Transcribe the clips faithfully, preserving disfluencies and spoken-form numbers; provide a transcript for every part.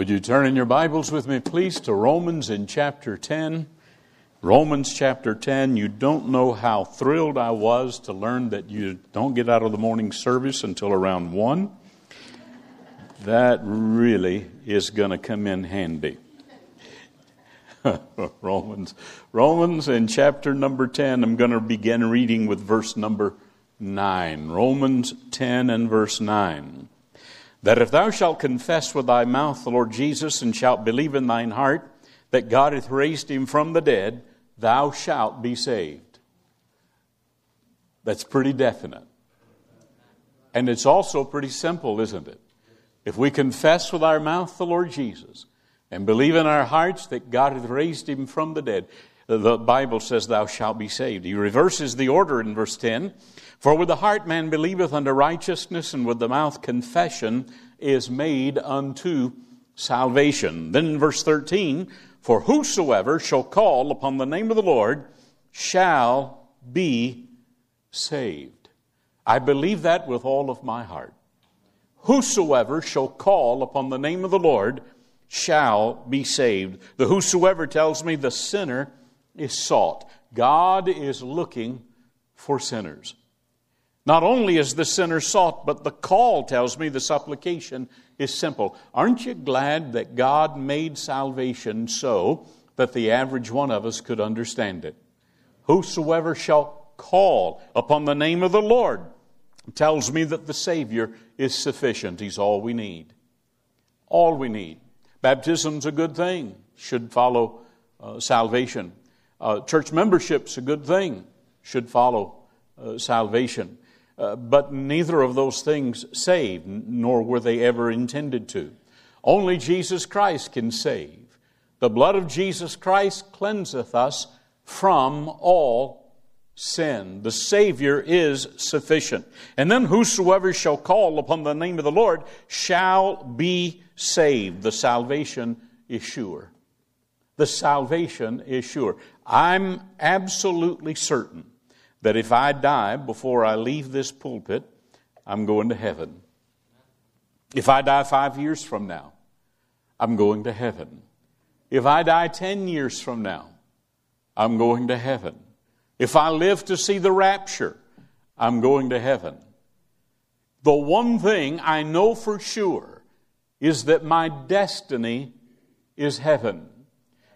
Would you turn in your Bibles with me, please, to Romans in chapter ten. Romans chapter ten. You don't know how thrilled I was to learn that you don't get out of the morning service until around one. That really is going to come in handy. Romans. Romans in chapter number ten. I'm going to begin reading with verse number nine. Romans ten and verse nine. That if thou shalt confess with thy mouth the Lord Jesus, and shalt believe in thine heart that God hath raised him from the dead, thou shalt be saved. That's pretty definite. And it's also pretty simple, isn't it? If we confess with our mouth the Lord Jesus, and believe in our hearts that God hath raised him from the dead, the Bible says thou shalt be saved. He reverses the order in verse ten. For with the heart man believeth unto righteousness, and with the mouth confession is made unto salvation. Then in verse thirteen, for whosoever shall call upon the name of the Lord shall be saved. I believe that with all of my heart. Whosoever shall call upon the name of the Lord shall be saved. The whosoever tells me the sinner is sought. God is looking for sinners. Not only is the sinner sought, but the call tells me the supplication is simple. Aren't you glad that God made salvation so that the average one of us could understand it? Whosoever shall call upon the name of the Lord tells me that the Savior is sufficient. He's all we need. All we need. Baptism's a good thing. Should follow uh, salvation. Uh, church membership's a good thing, should follow uh, salvation. Uh, but neither of those things save, nor were they ever intended to. Only Jesus Christ can save. The blood of Jesus Christ cleanseth us from all sin. The Savior is sufficient. And then whosoever shall call upon the name of the Lord shall be saved. The salvation is sure. The salvation is sure. I'm absolutely certain that if I die before I leave this pulpit, I'm going to heaven. If I die five years from now, I'm going to heaven. If I die ten years from now, I'm going to heaven. If I live to see the rapture, I'm going to heaven. The one thing I know for sure is that my destiny is heaven.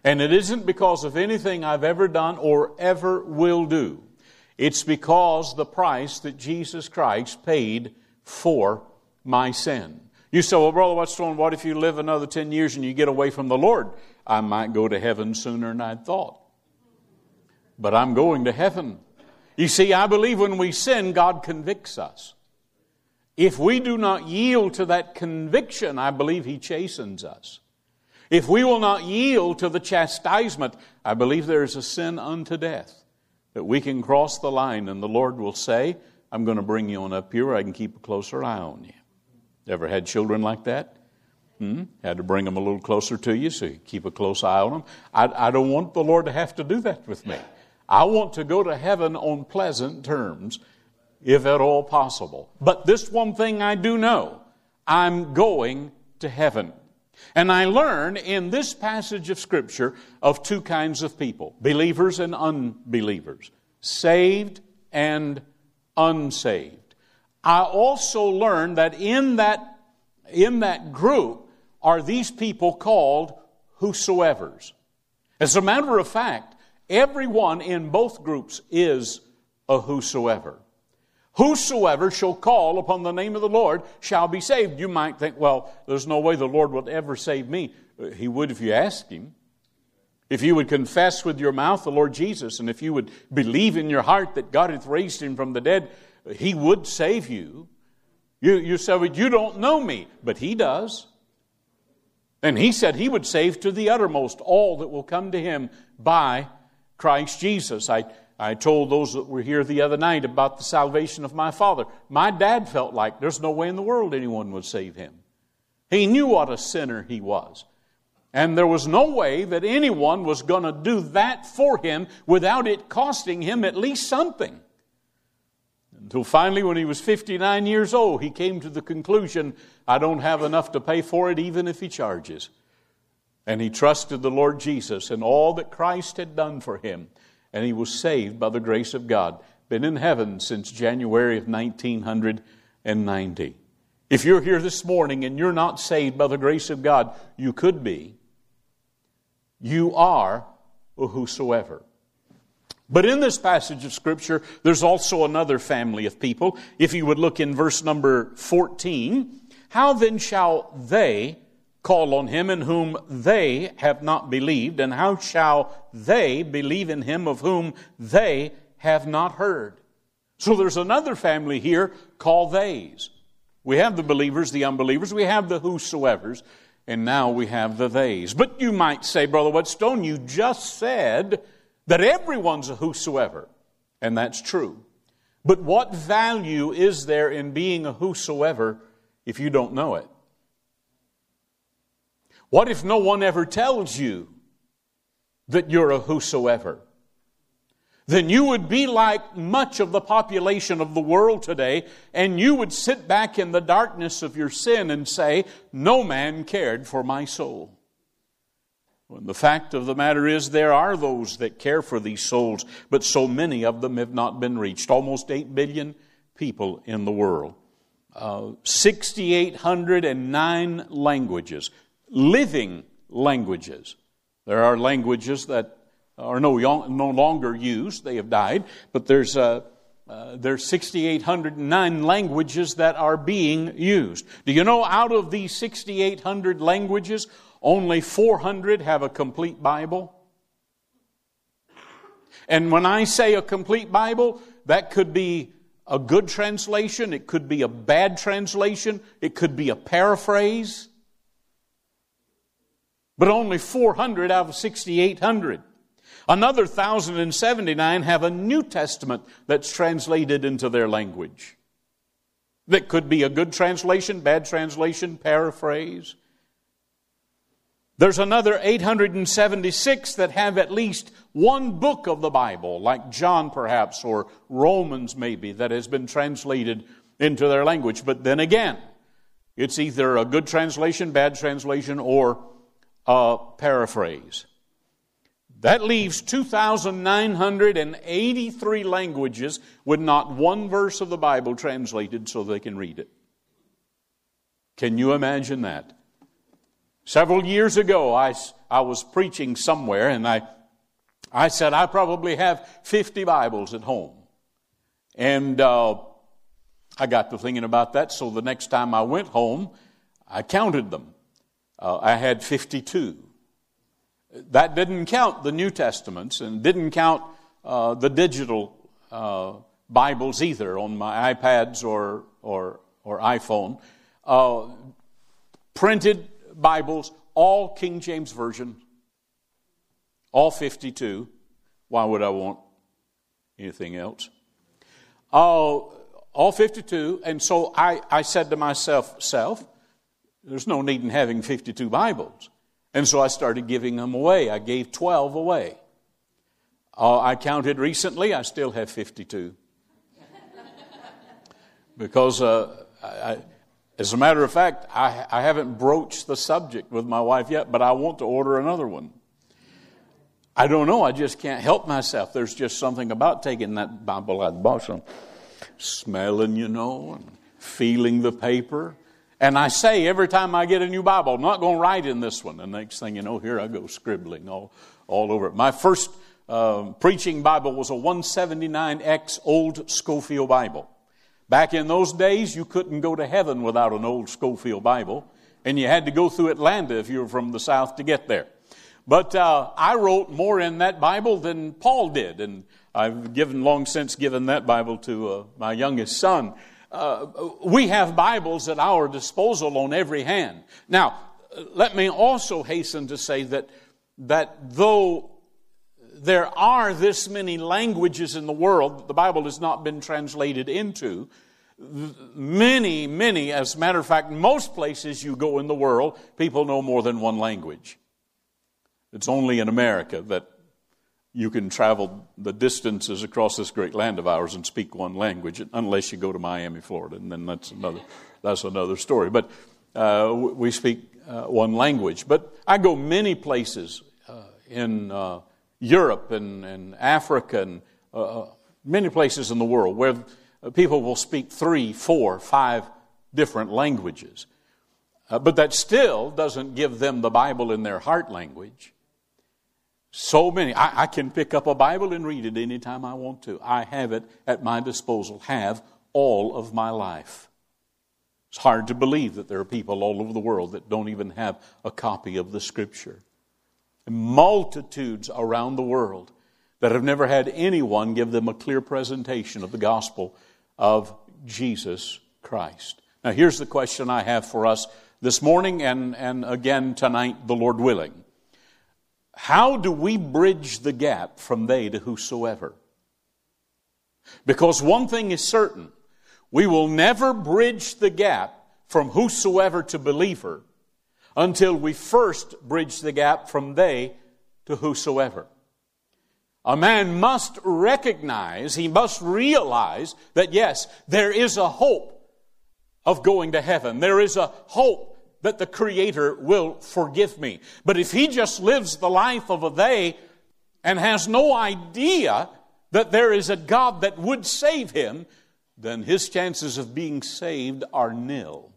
And it isn't because of anything I've ever done or ever will do. It's because the price that Jesus Christ paid for my sin. You say, well, Brother Whetstone, what if you live another ten years and you get away from the Lord? I might go to heaven sooner than I thought. But I'm going to heaven. You see, I believe when we sin, God convicts us. If we do not yield to that conviction, I believe He chastens us. If we will not yield to the chastisement, I believe there is a sin unto death that we can cross the line and the Lord will say, I'm going to bring you on up here. I can keep a closer eye on you. Ever had children like that? Hmm? Had to bring them a little closer to you so you keep a close eye on them. I, I don't want the Lord to have to do that with me. I want to go to heaven on pleasant terms, if at all possible. But this one thing I do know, I'm going to heaven. And I learn in this passage of Scripture of two kinds of people, believers and unbelievers, saved and unsaved. I also learn that in that, in that group are these people called whosoevers. As a matter of fact, everyone in both groups is a whosoever. Whosoever shall call upon the name of the Lord shall be saved. You might think, well, there's no way the Lord would ever save me. He would if you asked Him. If you would confess with your mouth the Lord Jesus, and if you would believe in your heart that God hath raised Him from the dead, He would save you. You, you say, well, you don't know me, but He does. And He said He would save to the uttermost all that will come to Him by Christ Jesus. I I told those that were here the other night about the salvation of my father. My dad felt like there's no way in the world anyone would save him. He knew what a sinner he was. And there was no way that anyone was going to do that for him without it costing him at least something. Until finally, when he was fifty-nine years old, he came to the conclusion, I don't have enough to pay for it, even if he charges. And he trusted the Lord Jesus and all that Christ had done for him. And he was saved by the grace of God. Been in heaven since January of nineteen ninety. If you're here this morning and you're not saved by the grace of God, you could be. You are whosoever. But in this passage of Scripture, there's also another family of people. If you would look in verse number fourteen, how then shall they call on him in whom they have not believed, and how shall they believe in him of whom they have not heard? So there's another family here called theys. We have the believers, the unbelievers, we have the whosoevers, and now we have the theys. But you might say, Brother Whetstone, you just said that everyone's a whosoever, and that's true. But what value is there in being a whosoever if you don't know it? What if no one ever tells you that you're a whosoever? Then you would be like much of the population of the world today, and you would sit back in the darkness of your sin and say, no man cared for my soul. When the fact of the matter is, there are those that care for these souls, but so many of them have not been reached. Almost eight billion people in the world. Uh, six thousand eight hundred nine languages, living languages. There are languages that are no, no longer used, they have died, but there's uh, uh, there's six thousand eight hundred nine languages that are being used. Do you know out of these six thousand eight hundred languages, only four hundred have a complete Bible? And when I say a complete Bible, that could be a good translation, it could be a bad translation, it could be a paraphrase. But only four hundred out of six thousand eight hundred. Another one thousand seventy-nine have a New Testament that's translated into their language. That could be a good translation, bad translation, paraphrase. There's another eight hundred seventy-six that have at least one book of the Bible, like John perhaps, or Romans maybe, that has been translated into their language. But then again, it's either a good translation, bad translation, or a paraphrase. That leaves two thousand nine hundred eighty-three languages with not one verse of the Bible translated so they can read it. Can you imagine that? Several years ago, I, I was preaching somewhere, and I, I said, I probably have fifty Bibles at home. And uh, I got to thinking about that, so the next time I went home, I counted them. Uh, I had fifty-two. That didn't count the New Testaments and didn't count uh, the digital uh, Bibles either on my iPads or, or, or iPhone. Uh, printed Bibles, all King James Version, all fifty-two. Why would I want anything else? Uh, all fifty-two. And so I, I said to myself, self, there's no need in having fifty-two Bibles. And so I started giving them away. I gave twelve away. Uh, I counted recently, I still have fifty-two. Because uh, I... As a matter of fact, I, I haven't broached the subject with my wife yet, but I want to order another one. I don't know. I just can't help myself. There's just something about taking that Bible I'd bought, some smelling, you know, and feeling the paper. And I say every time I get a new Bible, I'm not going to write in this one. The next thing you know, here I go scribbling all, all over it. My first uh, preaching Bible was a one seventy-nine X old Schofield Bible. Back in those days, you couldn't go to heaven without an old Schofield Bible, and you had to go through Atlanta if you were from the South to get there. But uh, I wrote more in that Bible than Paul did, and I've given long since given that Bible to uh, my youngest son. Uh, we have Bibles at our disposal on every hand. Now, let me also hasten to say that that though there are this many languages in the world that the Bible has not been translated into. Many, many, as a matter of fact, most places you go in the world, people know more than one language. It's only in America that you can travel the distances across this great land of ours and speak one language, unless you go to Miami, Florida, and then that's another that's another story. But uh, we speak uh, one language. But I go many places uh, in uh, Europe and, and Africa and uh, many places in the world where people will speak three, four, five different languages. Uh, but that still doesn't give them the Bible in their heart language. So many. I, I can pick up a Bible and read it anytime I want to. I have it at my disposal, have all of my life. It's hard to believe that there are people all over the world that don't even have a copy of the Scripture. Multitudes around the world that have never had anyone give them a clear presentation of the gospel of Jesus Christ. Now, here's the question I have for us this morning and, and again tonight, the Lord willing. How do we bridge the gap from they to whosoever? Because one thing is certain, we will never bridge the gap from whosoever to believer until we first bridge the gap from they to whosoever. A man must recognize, he must realize that yes, there is a hope of going to heaven. There is a hope that the Creator will forgive me. But if he just lives the life of a they and has no idea that there is a God that would save him, then his chances of being saved are nil.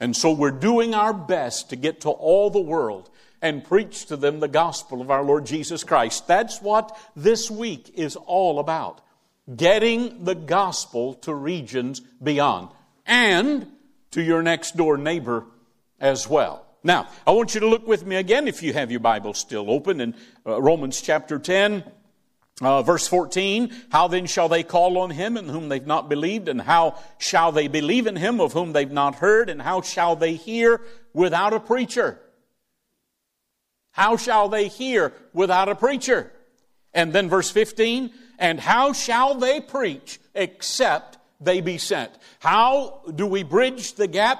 And so we're doing our best to get to all the world and preach to them the gospel of our Lord Jesus Christ. That's what this week is all about. Getting the gospel to regions beyond and to your next door neighbor as well. Now, I want you to look with me again, if you have your Bible still open, in uh, Romans chapter ten, uh, verse fourteen. How then shall they call on him in whom they've not believed? And how shall they believe in him of whom they've not heard? And how shall they hear without a preacher? How shall they hear without a preacher? And then verse fifteen. And how shall they preach except they be sent? How do we bridge the gap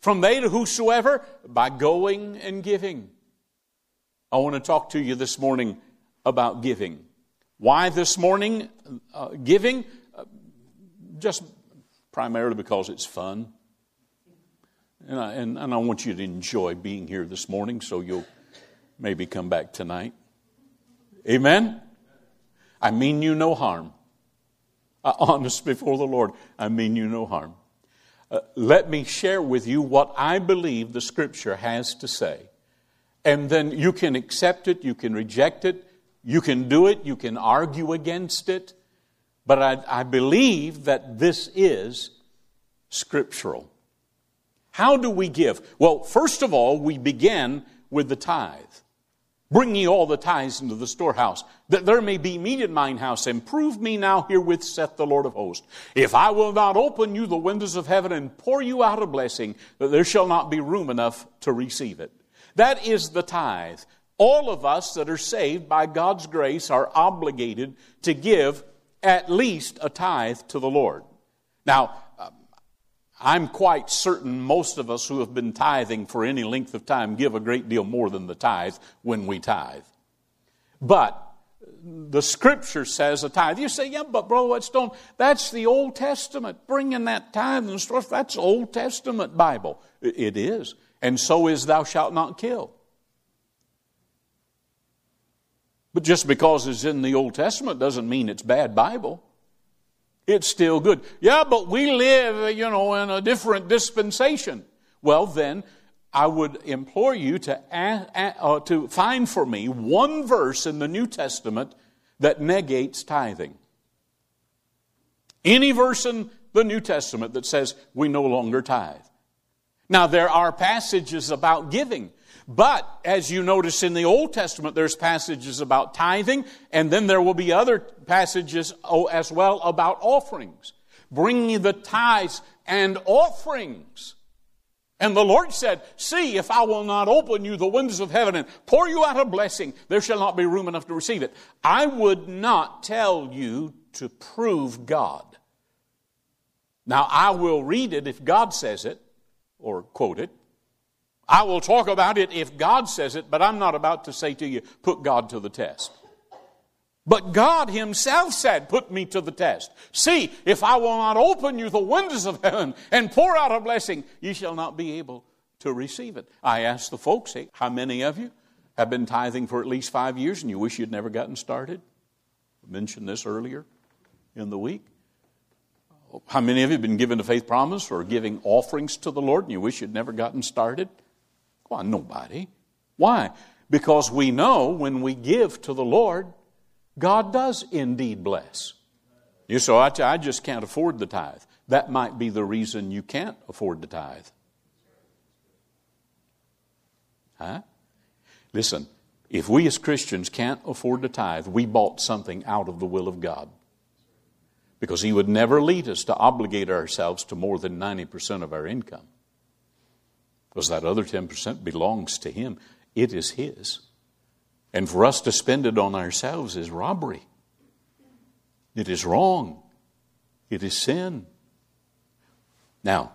from they to whosoever? By going and giving. I want to talk to you this morning about giving. Why this morning uh, giving? Uh, just primarily because it's fun. And I, and, and I want you to enjoy being here this morning, so you'll maybe come back tonight. Amen? I mean you no harm. I, honest before the Lord, I mean you no harm. Uh, let me share with you what I believe the Scripture has to say. And then you can accept it, you can reject it, you can do it, you can argue against it. But I, I believe that this is scriptural. How do we give? Well, first of all, we begin with the tithe. Bring ye all the tithes into the storehouse, that there may be meat in mine house, and prove me now herewith, saith the Lord of hosts. If I will not open you the windows of heaven and pour you out a blessing, that there shall not be room enough to receive it. That is the tithe. All of us that are saved by God's grace are obligated to give at least a tithe to the Lord. Now, I'm quite certain most of us who have been tithing for any length of time give a great deal more than the tithe when we tithe. But the Scripture says a tithe. You say, yeah, but Brother Whetstone, that's the Old Testament. Bringing that tithe and stuff, that's Old Testament Bible. It is. And so is thou shalt not kill. But just because it's in the Old Testament doesn't mean it's bad Bible. It's still good. Yeah, but we live, you know, in a different dispensation. Well, then, I would implore you to ask, uh, to find for me one verse in the New Testament that negates tithing. Any verse in the New Testament that says we no longer tithe. Now, there are passages about giving. But, as you notice in the Old Testament, there's passages about tithing, and then there will be other passages as well about offerings. Bring me the tithes and offerings. And the Lord said, see, if I will not open you the windows of heaven and pour you out a blessing, there shall not be room enough to receive it. I would not tell you to prove God. Now, I will read it if God says it, or quote it. I will talk about it if God says it, but I'm not about to say to you, put God to the test. But God himself said, put me to the test. See, if I will not open you the windows of heaven and pour out a blessing, you shall not be able to receive it. I asked the folks, hey, how many of you have been tithing for at least five years and you wish you'd never gotten started? I mentioned this earlier in the week. How many of you have been given a faith promise or giving offerings to the Lord and you wish you'd never gotten started? Come on, nobody. Why? Because we know when we give to the Lord, God does indeed bless. You say, I, I just can't afford the tithe. That might be the reason you can't afford the tithe. Huh? Listen, if we as Christians can't afford the tithe, we bought something out of the will of God. Because He would never lead us to obligate ourselves to more than ninety percent of our income. Because that other ten percent belongs to Him. It is His. And for us to spend it on ourselves is robbery. It is wrong. It is sin. Now,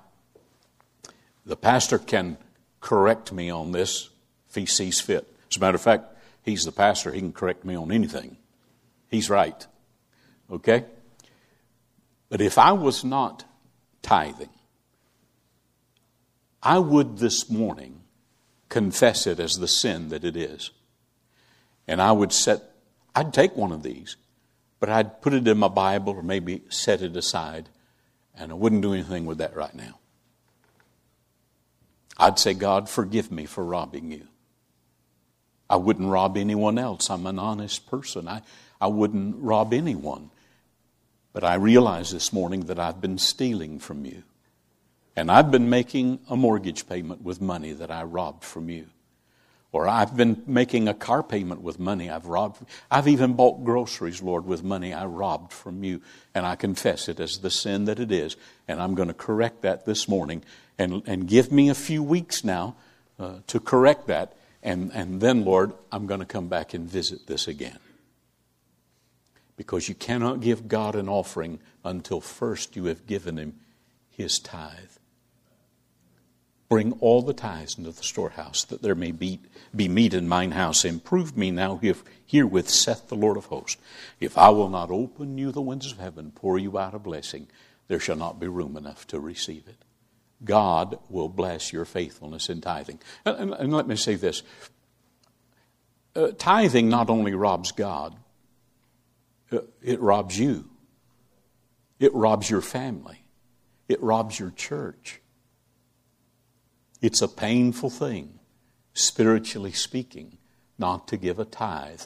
the pastor can correct me on this if he sees fit. As a matter of fact, he's the pastor. He can correct me on anything. He's right. Okay? But if I was not tithing, I would this morning confess it as the sin that it is. And I would set, I'd take one of these, but I'd put it in my Bible or maybe set it aside, and I wouldn't do anything with that right now. I'd say, God, forgive me for robbing you. I wouldn't rob anyone else. I'm an honest person. I, I wouldn't rob anyone. But I realize this morning that I've been stealing from you. And I've been making a mortgage payment with money that I robbed from you. Or I've been making a car payment with money I've robbed. I've even bought groceries, Lord, with money I robbed from you. And I confess it as the sin that it is. And I'm going to correct that this morning. And, and give me a few weeks now uh, to correct that. And, and then, Lord, I'm going to come back and visit this again. Because you cannot give God an offering until first you have given Him His tithe. Bring all the tithes into the storehouse, that there may be, be meat in mine house. Improve me now if, herewith, saith the Lord of hosts. If I will not open you the windows of heaven, pour you out a blessing, there shall not be room enough to receive it. God will bless your faithfulness in tithing. And, and, and let me say this. Uh, tithing not only robs God, uh, it robs you. It robs your family. It robs your church. It's a painful thing, spiritually speaking, not to give a tithe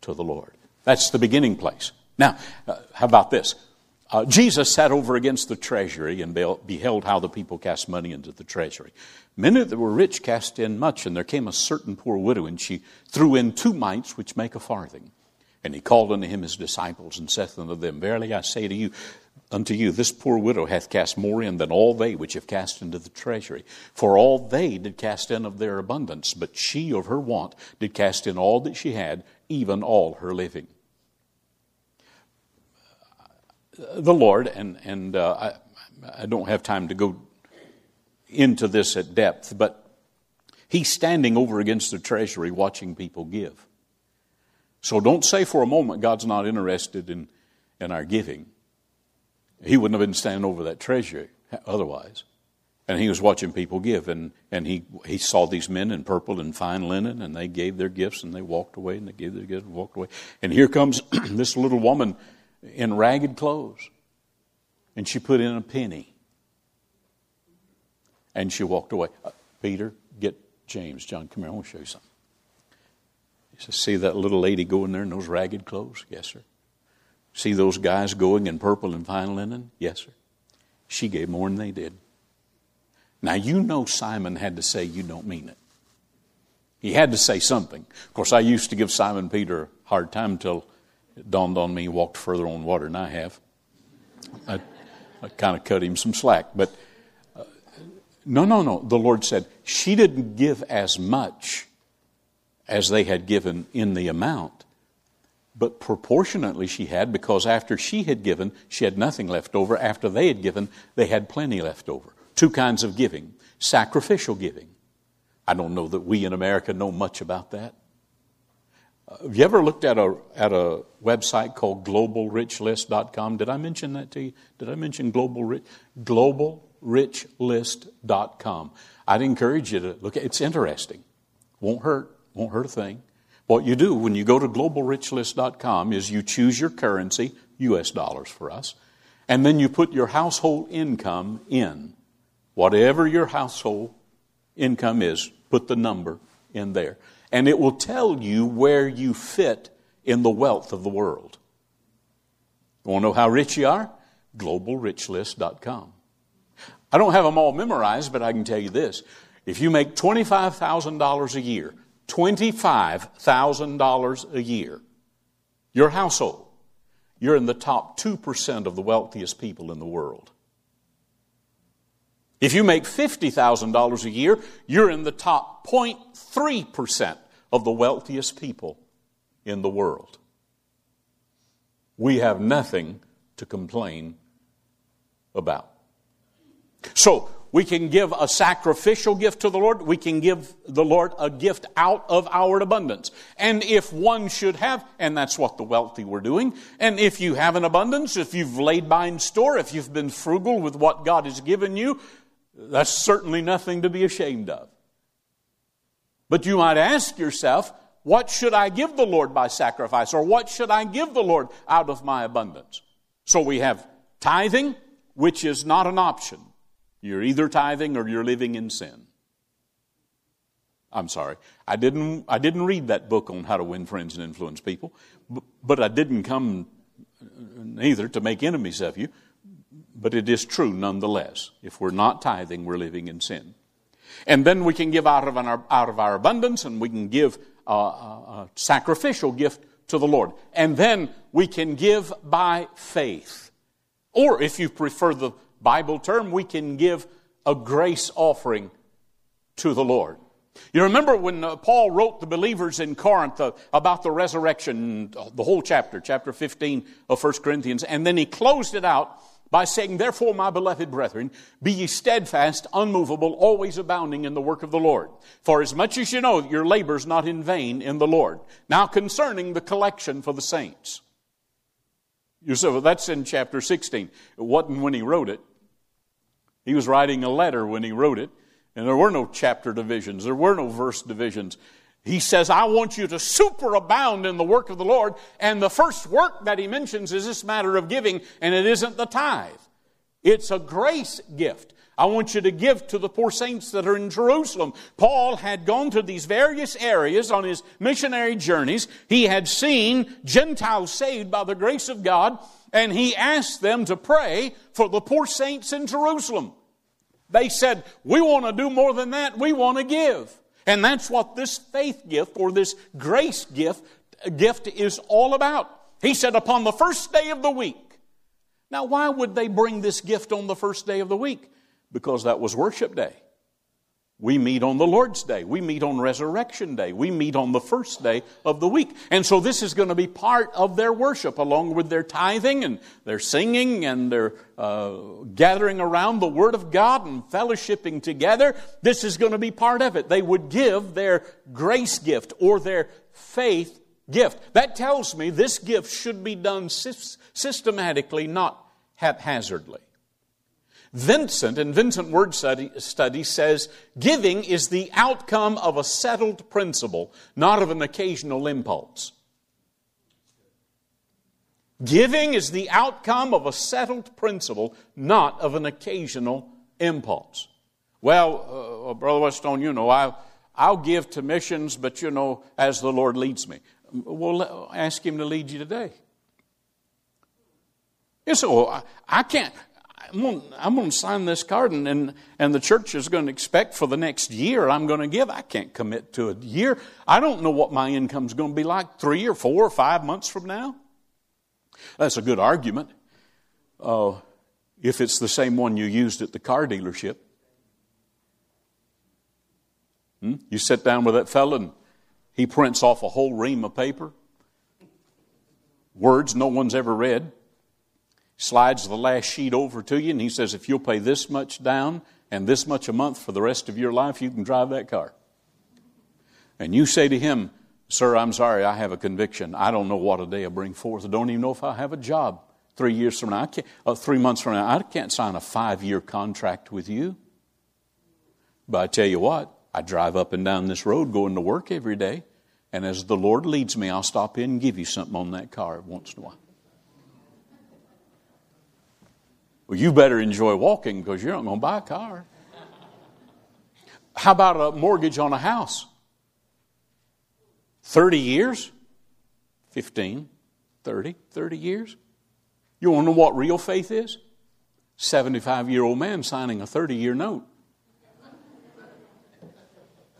to the Lord. That's the beginning place. Now, uh, how about this? Uh, Jesus sat over against the treasury and beheld how the people cast money into the treasury. Many that were rich cast in much, and there came a certain poor widow, and she threw in two mites, which make a farthing. And he called unto him his disciples, and saith unto them, Verily I say to you, Unto you, this poor widow hath cast more in than all they which have cast into the treasury. For all they did cast in of their abundance, but she of her want did cast in all that she had, even all her living. The Lord, and, and uh, I, I don't have time to go into this at depth, but He's standing over against the treasury watching people give. So don't say for a moment God's not interested in, in our giving. He wouldn't have been standing over that treasury otherwise. And he was watching people give. And, and he, he saw these men in purple and fine linen. And they gave their gifts. And they walked away. And they gave their gifts and walked away. And here comes this little woman in ragged clothes. And she put in a penny. And she walked away. Uh, Peter, get James. John, come here. I want to show you something. He says, see that little lady go in there in those ragged clothes? Yes, sir. See those guys going in purple and fine linen? Yes, sir. She gave more than they did. Now, you know Simon had to say, you don't mean it. He had to say something. Of course, I used to give Simon Peter a hard time till it dawned on me he walked further on water than I have. I, I kind of cut him some slack. But uh, no, no, no. The Lord said, she didn't give as much as they had given in the amount. But proportionately she had, because after she had given, she had nothing left over. After they had given, they had plenty left over. Two kinds of giving. Sacrificial giving. I don't know that we in America know much about that. Have you ever looked at a at a website called global rich list dot com? Did I mention that to you? Did I mention global rich global rich list dot com? I'd encourage you to look at it. It's interesting. Won't hurt. Won't hurt a thing. What you do when you go to global rich list dot com is you choose your currency, U S dollars for us, and then you put your household income in. Whatever your household income is, put the number in there. And it will tell you where you fit in the wealth of the world. You want to know how rich you are? global rich list dot com. I don't have them all memorized, but I can tell you this. If you make twenty-five thousand dollars a year, twenty-five thousand dollars a year, your household, you're in the top two percent of the wealthiest people in the world. If you make fifty thousand dollars a year, you're in the top zero point three percent of the wealthiest people in the world. We have nothing to complain about. So, we can give a sacrificial gift to the Lord. We can give the Lord a gift out of our abundance. And if one should have, and that's what the wealthy were doing, and if you have an abundance, if you've laid by in store, if you've been frugal with what God has given you, that's certainly nothing to be ashamed of. But you might ask yourself, what should I give the Lord by sacrifice? Or what should I give the Lord out of my abundance? So we have tithing, which is not an option. You're either tithing or you're living in sin. I'm sorry. I didn't I didn't read that book on how to win friends and influence people, but I didn't come neither to make enemies of you, but it is true nonetheless. If we're not tithing, we're living in sin. And then we can give out of our, out of our abundance, and we can give a, a sacrificial gift to the Lord. And then we can give by faith. Or if you prefer the Bible term, we can give a grace offering to the Lord. You remember when uh, Paul wrote the believers in Corinth uh, about the resurrection, uh, the whole chapter, chapter fifteen of First Corinthians, and then he closed it out by saying, "Therefore, my beloved brethren, be ye steadfast, unmovable, always abounding in the work of the Lord. For as much as you know that your labor is not in vain in the Lord." Now concerning the collection for the saints. You say, well, that's in chapter sixteen. It wasn't when he wrote it. He was writing a letter when he wrote it, and there were no chapter divisions. There were no verse divisions. He says, I want you to superabound in the work of the Lord, and the first work that he mentions is this matter of giving, and it isn't the tithe. It's a grace gift. I want you to give to the poor saints that are in Jerusalem. Paul had gone to these various areas on his missionary journeys. He had seen Gentiles saved by the grace of God, and he asked them to pray for the poor saints in Jerusalem. They said, we want to do more than that. We want to give. And that's what this faith gift or this grace gift, gift is all about. He said, upon the first day of the week. Now, why would they bring this gift on the first day of the week? Because that was worship day. We meet on the Lord's Day. We meet on Resurrection Day. We meet on the first day of the week. And so this is going to be part of their worship, along with their tithing and their singing and their uh, gathering around the Word of God and fellowshipping together. This is going to be part of it. They would give their grace gift or their faith gift. That tells me this gift should be done sy- systematically, not haphazardly. Vincent, in Vincent Word Study, study says, giving is the outcome of a settled principle, not of an occasional impulse. Giving is the outcome of a settled principle, not of an occasional impulse. Well, uh, Brother Whetstone, you know, I, I'll give to missions, but you know, as the Lord leads me. Well, ask Him to lead you today. You say, well, I, I can't... I'm going to sign this card and, and, and the church is going to expect for the next year I'm going to give. I can't commit to a year. I don't know what my income's going to be like three or four or five months from now. That's a good argument. Uh, if it's the same one you used at the car dealership. Hmm? You sit down with that fellow and he prints off a whole ream of paper. Words no one's ever read. Slides the last sheet over to you, and he says, if you'll pay this much down and this much a month for the rest of your life, you can drive that car. And you say to him, Sir, I'm sorry, I have a conviction. I don't know what a day will bring forth. I don't even know if I'll have a job three years from now. I can't, uh, three months from now, I can't sign a five-year contract with you. But I tell you what, I drive up and down this road going to work every day, and as the Lord leads me, I'll stop in and give you something on that car once in a while. Well, you better enjoy walking because you're not going to buy a car. How about a mortgage on a house? thirty years? fifteen, thirty, thirty years? You want to know what real faith is? seventy-five-year-old man signing a thirty-year note.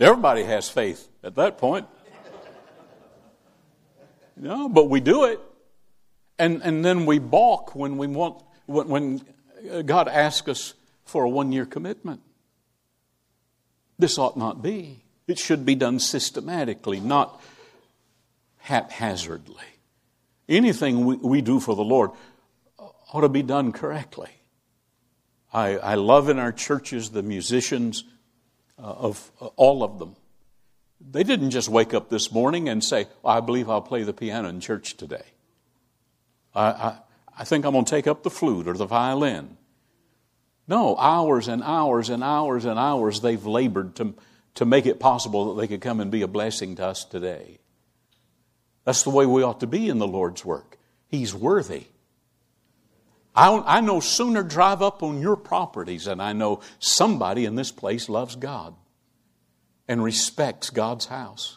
Everybody has faith at that point. No, but we do it. And and then we balk when we want when, when God asks us for a one-year commitment. This ought not be. It should be done systematically, not haphazardly. Anything we, we do for the Lord ought to be done correctly. I, I love in our churches the musicians uh, of uh, all of them. They didn't just wake up this morning and say, well, I believe I'll play the piano in church today. I, I, I think I'm going to take up the flute or the violin. No, hours and hours and hours and hours they've labored to to make it possible that they could come and be a blessing to us today. That's the way we ought to be in the Lord's work. He's worthy. I, I no sooner drive up on your properties than I know somebody in this place loves God and respects God's house.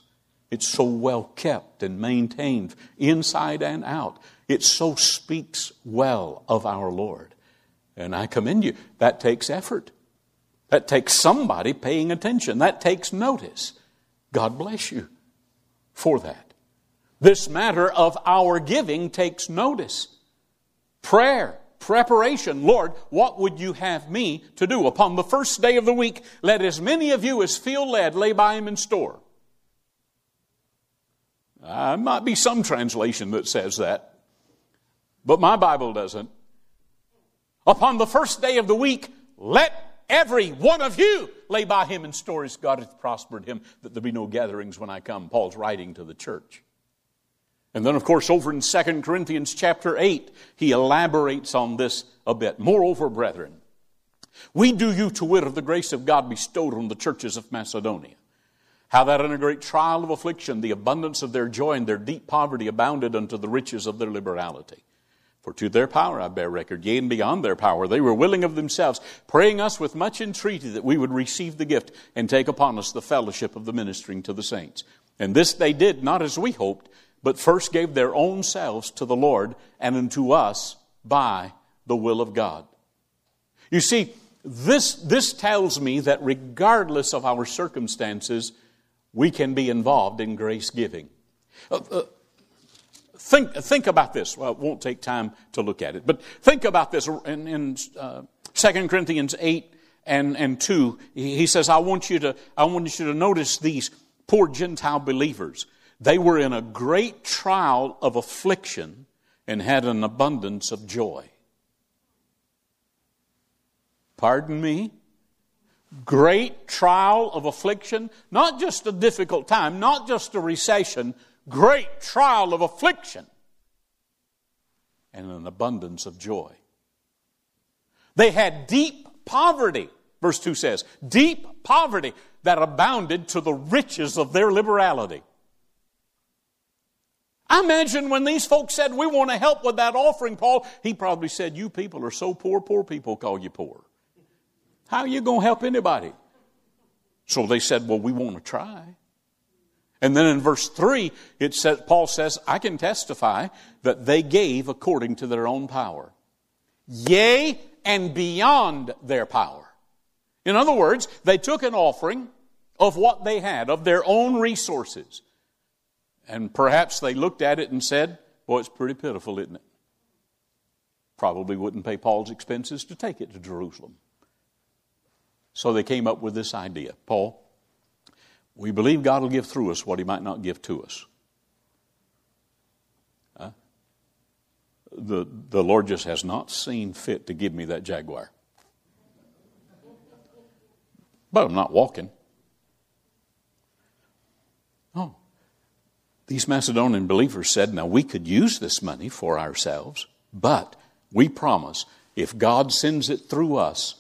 It's so well kept and maintained inside and out. It so speaks well of our Lord. And I commend you. That takes effort. That takes somebody paying attention. That takes notice. God bless you for that. This matter of our giving takes notice. Prayer, preparation. Lord, what would you have me to do? Upon the first day of the week, let as many of you as feel led lay by him in store. There might be some translation that says that, but my Bible doesn't. Upon the first day of the week, let every one of you lay by him and store his God hath prospered him, that there be no gatherings when I come. Paul's writing to the church. And then, of course, over in Second Corinthians chapter eight, he elaborates on this a bit. Moreover, brethren, we do you to wit of the grace of God bestowed on the churches of Macedonia, how that in a great trial of affliction, the abundance of their joy and their deep poverty abounded unto the riches of their liberality. For to their power I bear record, yea, and beyond their power. They were willing of themselves, praying us with much entreaty that we would receive the gift and take upon us the fellowship of the ministering to the saints. And this they did, not as we hoped, but first gave their own selves to the Lord and unto us by the will of God. You see, this, this tells me that regardless of our circumstances, we can be involved in grace giving. Uh, uh, Think, think about this. Well, it won't take time to look at it. But think about this. In, in uh, Second Corinthians eight and, and two, he says, I want you to, I want you to notice these poor Gentile believers. They were in a great trial of affliction and had an abundance of joy. Pardon me? Great trial of affliction. Not just a difficult time, not just a recession, great trial of affliction and an abundance of joy. They had deep poverty, verse two says, deep poverty that abounded to the riches of their liberality. I imagine when these folks said, we want to help with that offering, Paul, he probably said, you people are so poor, poor people call you poor. How are you going to help anybody? So they said, well, we want to try. And then in verse three, it says, Paul says, I can testify that they gave according to their own power. Yea, and beyond their power. In other words, they took an offering of what they had, of their own resources. And perhaps they looked at it and said, well, it's pretty pitiful, isn't it? Probably wouldn't pay Paul's expenses to take it to Jerusalem. So they came up with this idea. Paul, we believe God will give through us what He might not give to us. Huh? The, the Lord just has not seen fit to give me that Jaguar. But I'm not walking. Oh, These Macedonian believers said, now we could use this money for ourselves, but we promise if God sends it through us,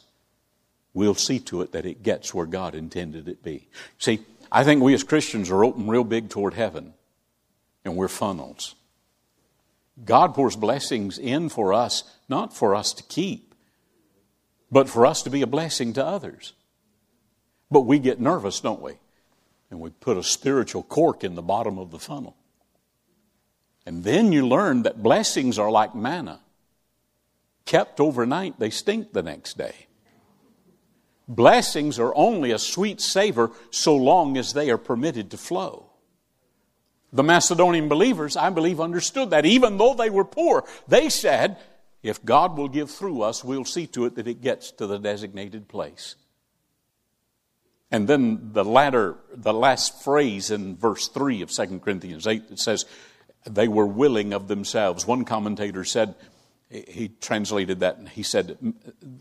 we'll see to it that it gets where God intended it be. See, I think we as Christians are open real big toward heaven, and we're funnels. God pours blessings in for us, not for us to keep, but for us to be a blessing to others. But we get nervous, don't we? And we put a spiritual cork in the bottom of the funnel. And then you learn that blessings are like manna. Kept overnight, they stink the next day. Blessings are only a sweet savor so long as they are permitted to flow. The Macedonian believers, I believe, understood that. Even though they were poor, they said, if God will give through us, we'll see to it that it gets to the designated place. And then the latter, the last phrase in verse three of Second Corinthians eight, it says, they were willing of themselves. One commentator said, he translated that, and he said,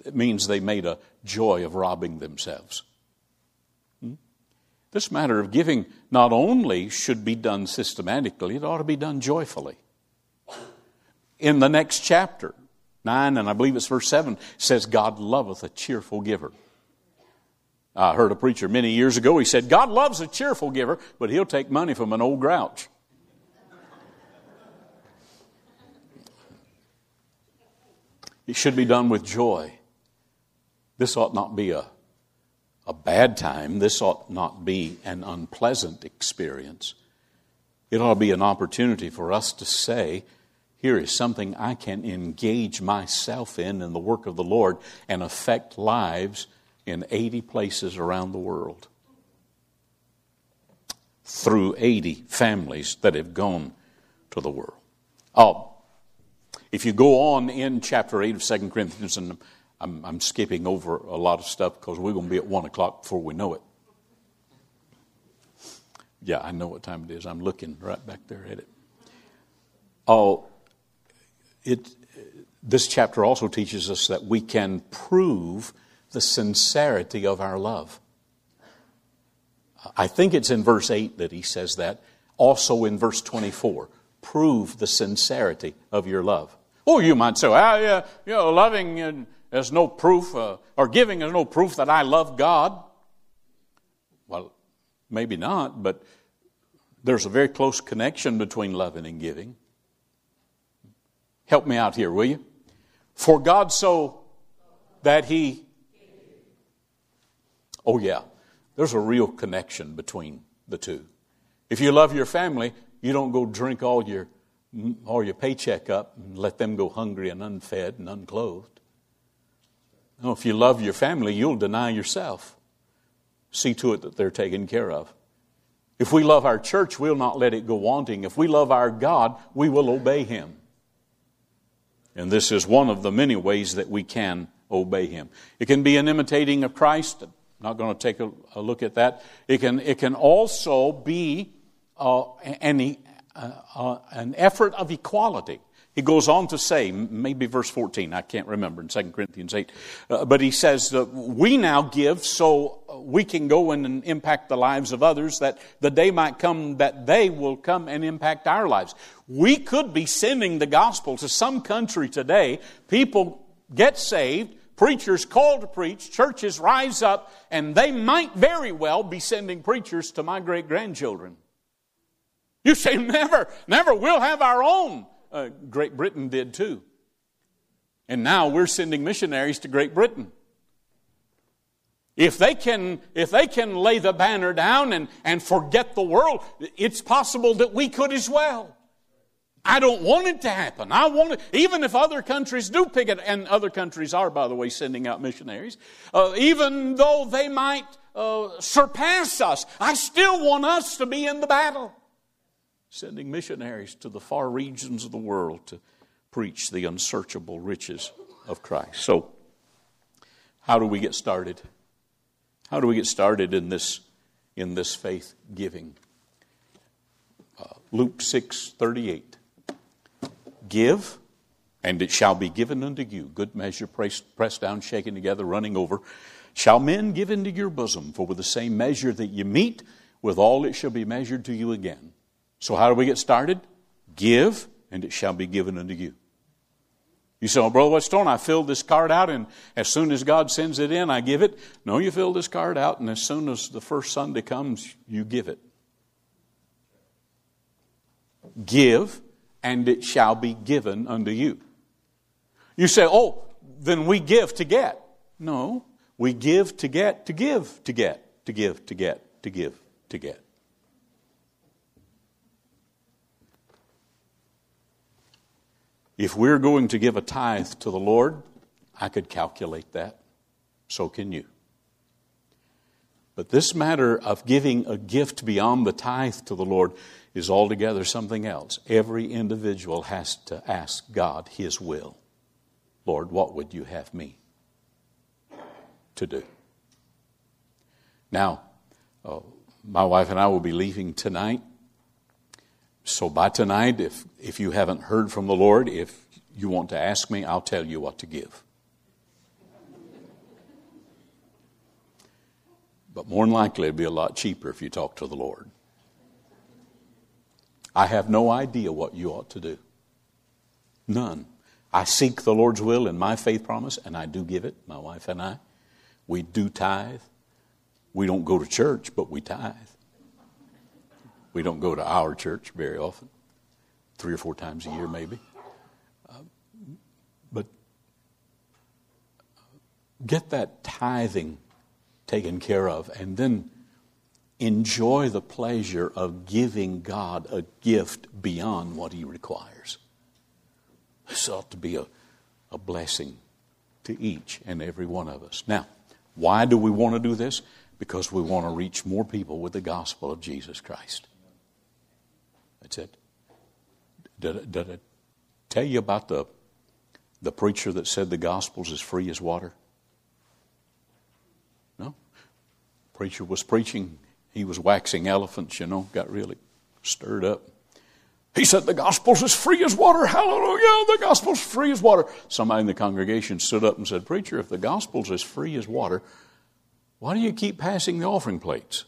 it means they made a joy of robbing themselves. This matter of giving not only should be done systematically, it ought to be done joyfully. In the next chapter, nine, and I believe it's verse seven, says, God loveth a cheerful giver. I heard a preacher many years ago, he said, God loves a cheerful giver, but he'll take money from an old grouch. It should be done with joy. This ought not be a, a bad time. This ought not be an unpleasant experience. It ought to be an opportunity for us to say, here is something I can engage myself in in the work of the Lord and affect lives in eighty places around the world through eighty families that have gone to the world. Oh, if you go on in chapter eight of Second Corinthians, and I'm, I'm skipping over a lot of stuff because we're going to be at one o'clock before we know it. Yeah, I know what time it is. I'm looking right back there at it. Oh, it, this chapter also teaches us that we can prove the sincerity of our love. I think it's in verse eight that he says that. Also in verse twenty-four, prove the sincerity of your love. Or you might say, well, yeah, you know, loving uh, is no proof, uh, or giving is no proof that I love God. Well, maybe not, but there's a very close connection between loving and giving. Help me out here, will you? For God so that he... Oh yeah, there's a real connection between the two. If you love your family, you don't go drink all your all your paycheck up and let them go hungry and unfed and unclothed. No, if you love your family, you'll deny yourself. See to it that they're taken care of. If we love our church, we'll not let it go wanting. If we love our God, we will obey Him. And this is one of the many ways that we can obey Him. It can be an imitating of Christ. Not going to take a, a look at that. It can it can also be uh, an, uh, uh, an effort of equality. He goes on to say, maybe verse fourteen, I can't remember, in Second Corinthians eight. Uh, but he says, uh, we now give so we can go in and impact the lives of others, that the day might come that they will come and impact our lives. We could be sending the gospel to some country today. People get saved. Preachers called to preach, churches rise up, and they might very well be sending preachers to my great-grandchildren. You say, never, never, we'll have our own. Uh, Great Britain did too. And now we're sending missionaries to Great Britain. If they can, if they can lay the banner down and, and forget the world, it's possible that we could as well. I don't want it to happen. I want it, even if other countries do pick it, and other countries are, by the way, sending out missionaries, uh, even though they might uh, surpass us, I still want us to be in the battle. Sending missionaries to the far regions of the world to preach the unsearchable riches of Christ. So, how do we get started? How do we get started in this, in this faith giving? Uh, Luke six thirty-eight. Give, and it shall be given unto you. Good measure, pressed down, shaken together, running over. Shall men give into your bosom, for with the same measure that you meet, with all it shall be measured to you again. So how do we get started? Give, and it shall be given unto you. You say, oh, Brother Whetstone, I filled this card out, and as soon as God sends it in, I give it. No, you fill this card out, and as soon as the first Sunday comes, you give it. Give, and it shall be given unto you. You say, oh, then we give to get. No, we give to get, to give to get, to give to get, to give to get. If we're going to give a tithe to the Lord, I could calculate that. So can you. But this matter of giving a gift beyond the tithe to the Lord is altogether something else. Every individual has to ask God His will. Lord, what would you have me to do? Now, uh, my wife and I will be leaving tonight. So by tonight, if, if you haven't heard from the Lord, if you want to ask me, I'll tell you what to give. But more than likely, it'd be a lot cheaper if you talk to the Lord. I have no idea what you ought to do. None. I seek the Lord's will in my faith promise, and I do give it, my wife and I. We do tithe. We don't go to church, but we tithe. We don't go to our church very often, three or four times a year maybe. Uh, but get that tithing taken care of, and then enjoy the pleasure of giving God a gift beyond what He requires. This ought to be a, a blessing to each and every one of us. Now, why do we want to do this? Because we want to reach more people with the gospel of Jesus Christ. That's it. Did, did I tell you about the, the preacher that said the gospel's as free as water? No? Preacher was preaching. He was waxing eloquent, you know, got really stirred up. He said the gospel's as free as water. Hallelujah, the gospel's free as water. Somebody in the congregation stood up and said, Preacher, if the gospel's as free as water, why do you keep passing the offering plates?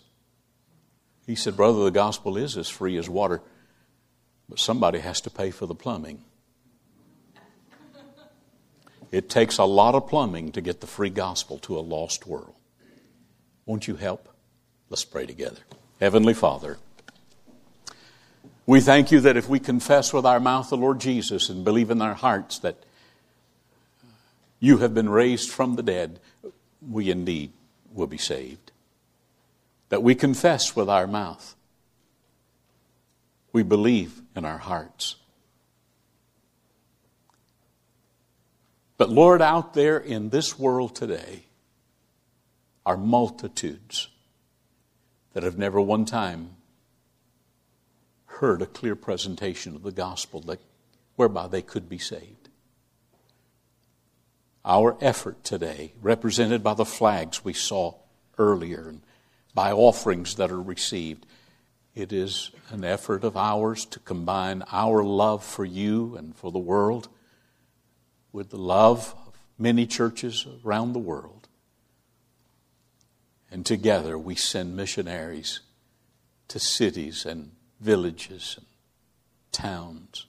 He said, Brother, the gospel is as free as water. But somebody has to pay for the plumbing. It takes a lot of plumbing to get the free gospel to a lost world. Won't you help? Let's pray together. Heavenly Father, we thank you that if we confess with our mouth the Lord Jesus and believe in our hearts that you have been raised from the dead, we indeed will be saved. That we confess with our mouth. We believe in our hearts. But Lord, out there in this world today are multitudes that have never one time heard a clear presentation of the gospel that, whereby they could be saved. Our effort today, represented by the flags we saw earlier and by offerings that are received, it is an effort of ours to combine our love for you and for the world with the love of many churches around the world. And together we send missionaries to cities and villages and towns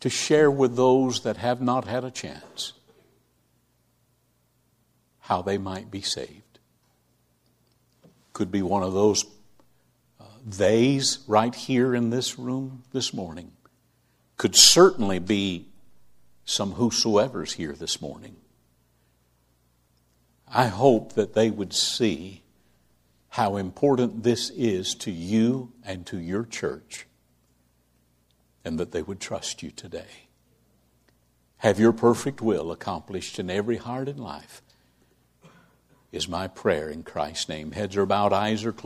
to share with those that have not had a chance how they might be saved. Could be one of those Theys right here in this room this morning. Could certainly be some whosoever's here this morning. I hope that they would see how important this is to you and to your church, and that they would trust you today. Have your perfect will accomplished in every heart and life is my prayer in Christ's name. Heads are bowed, eyes are closed.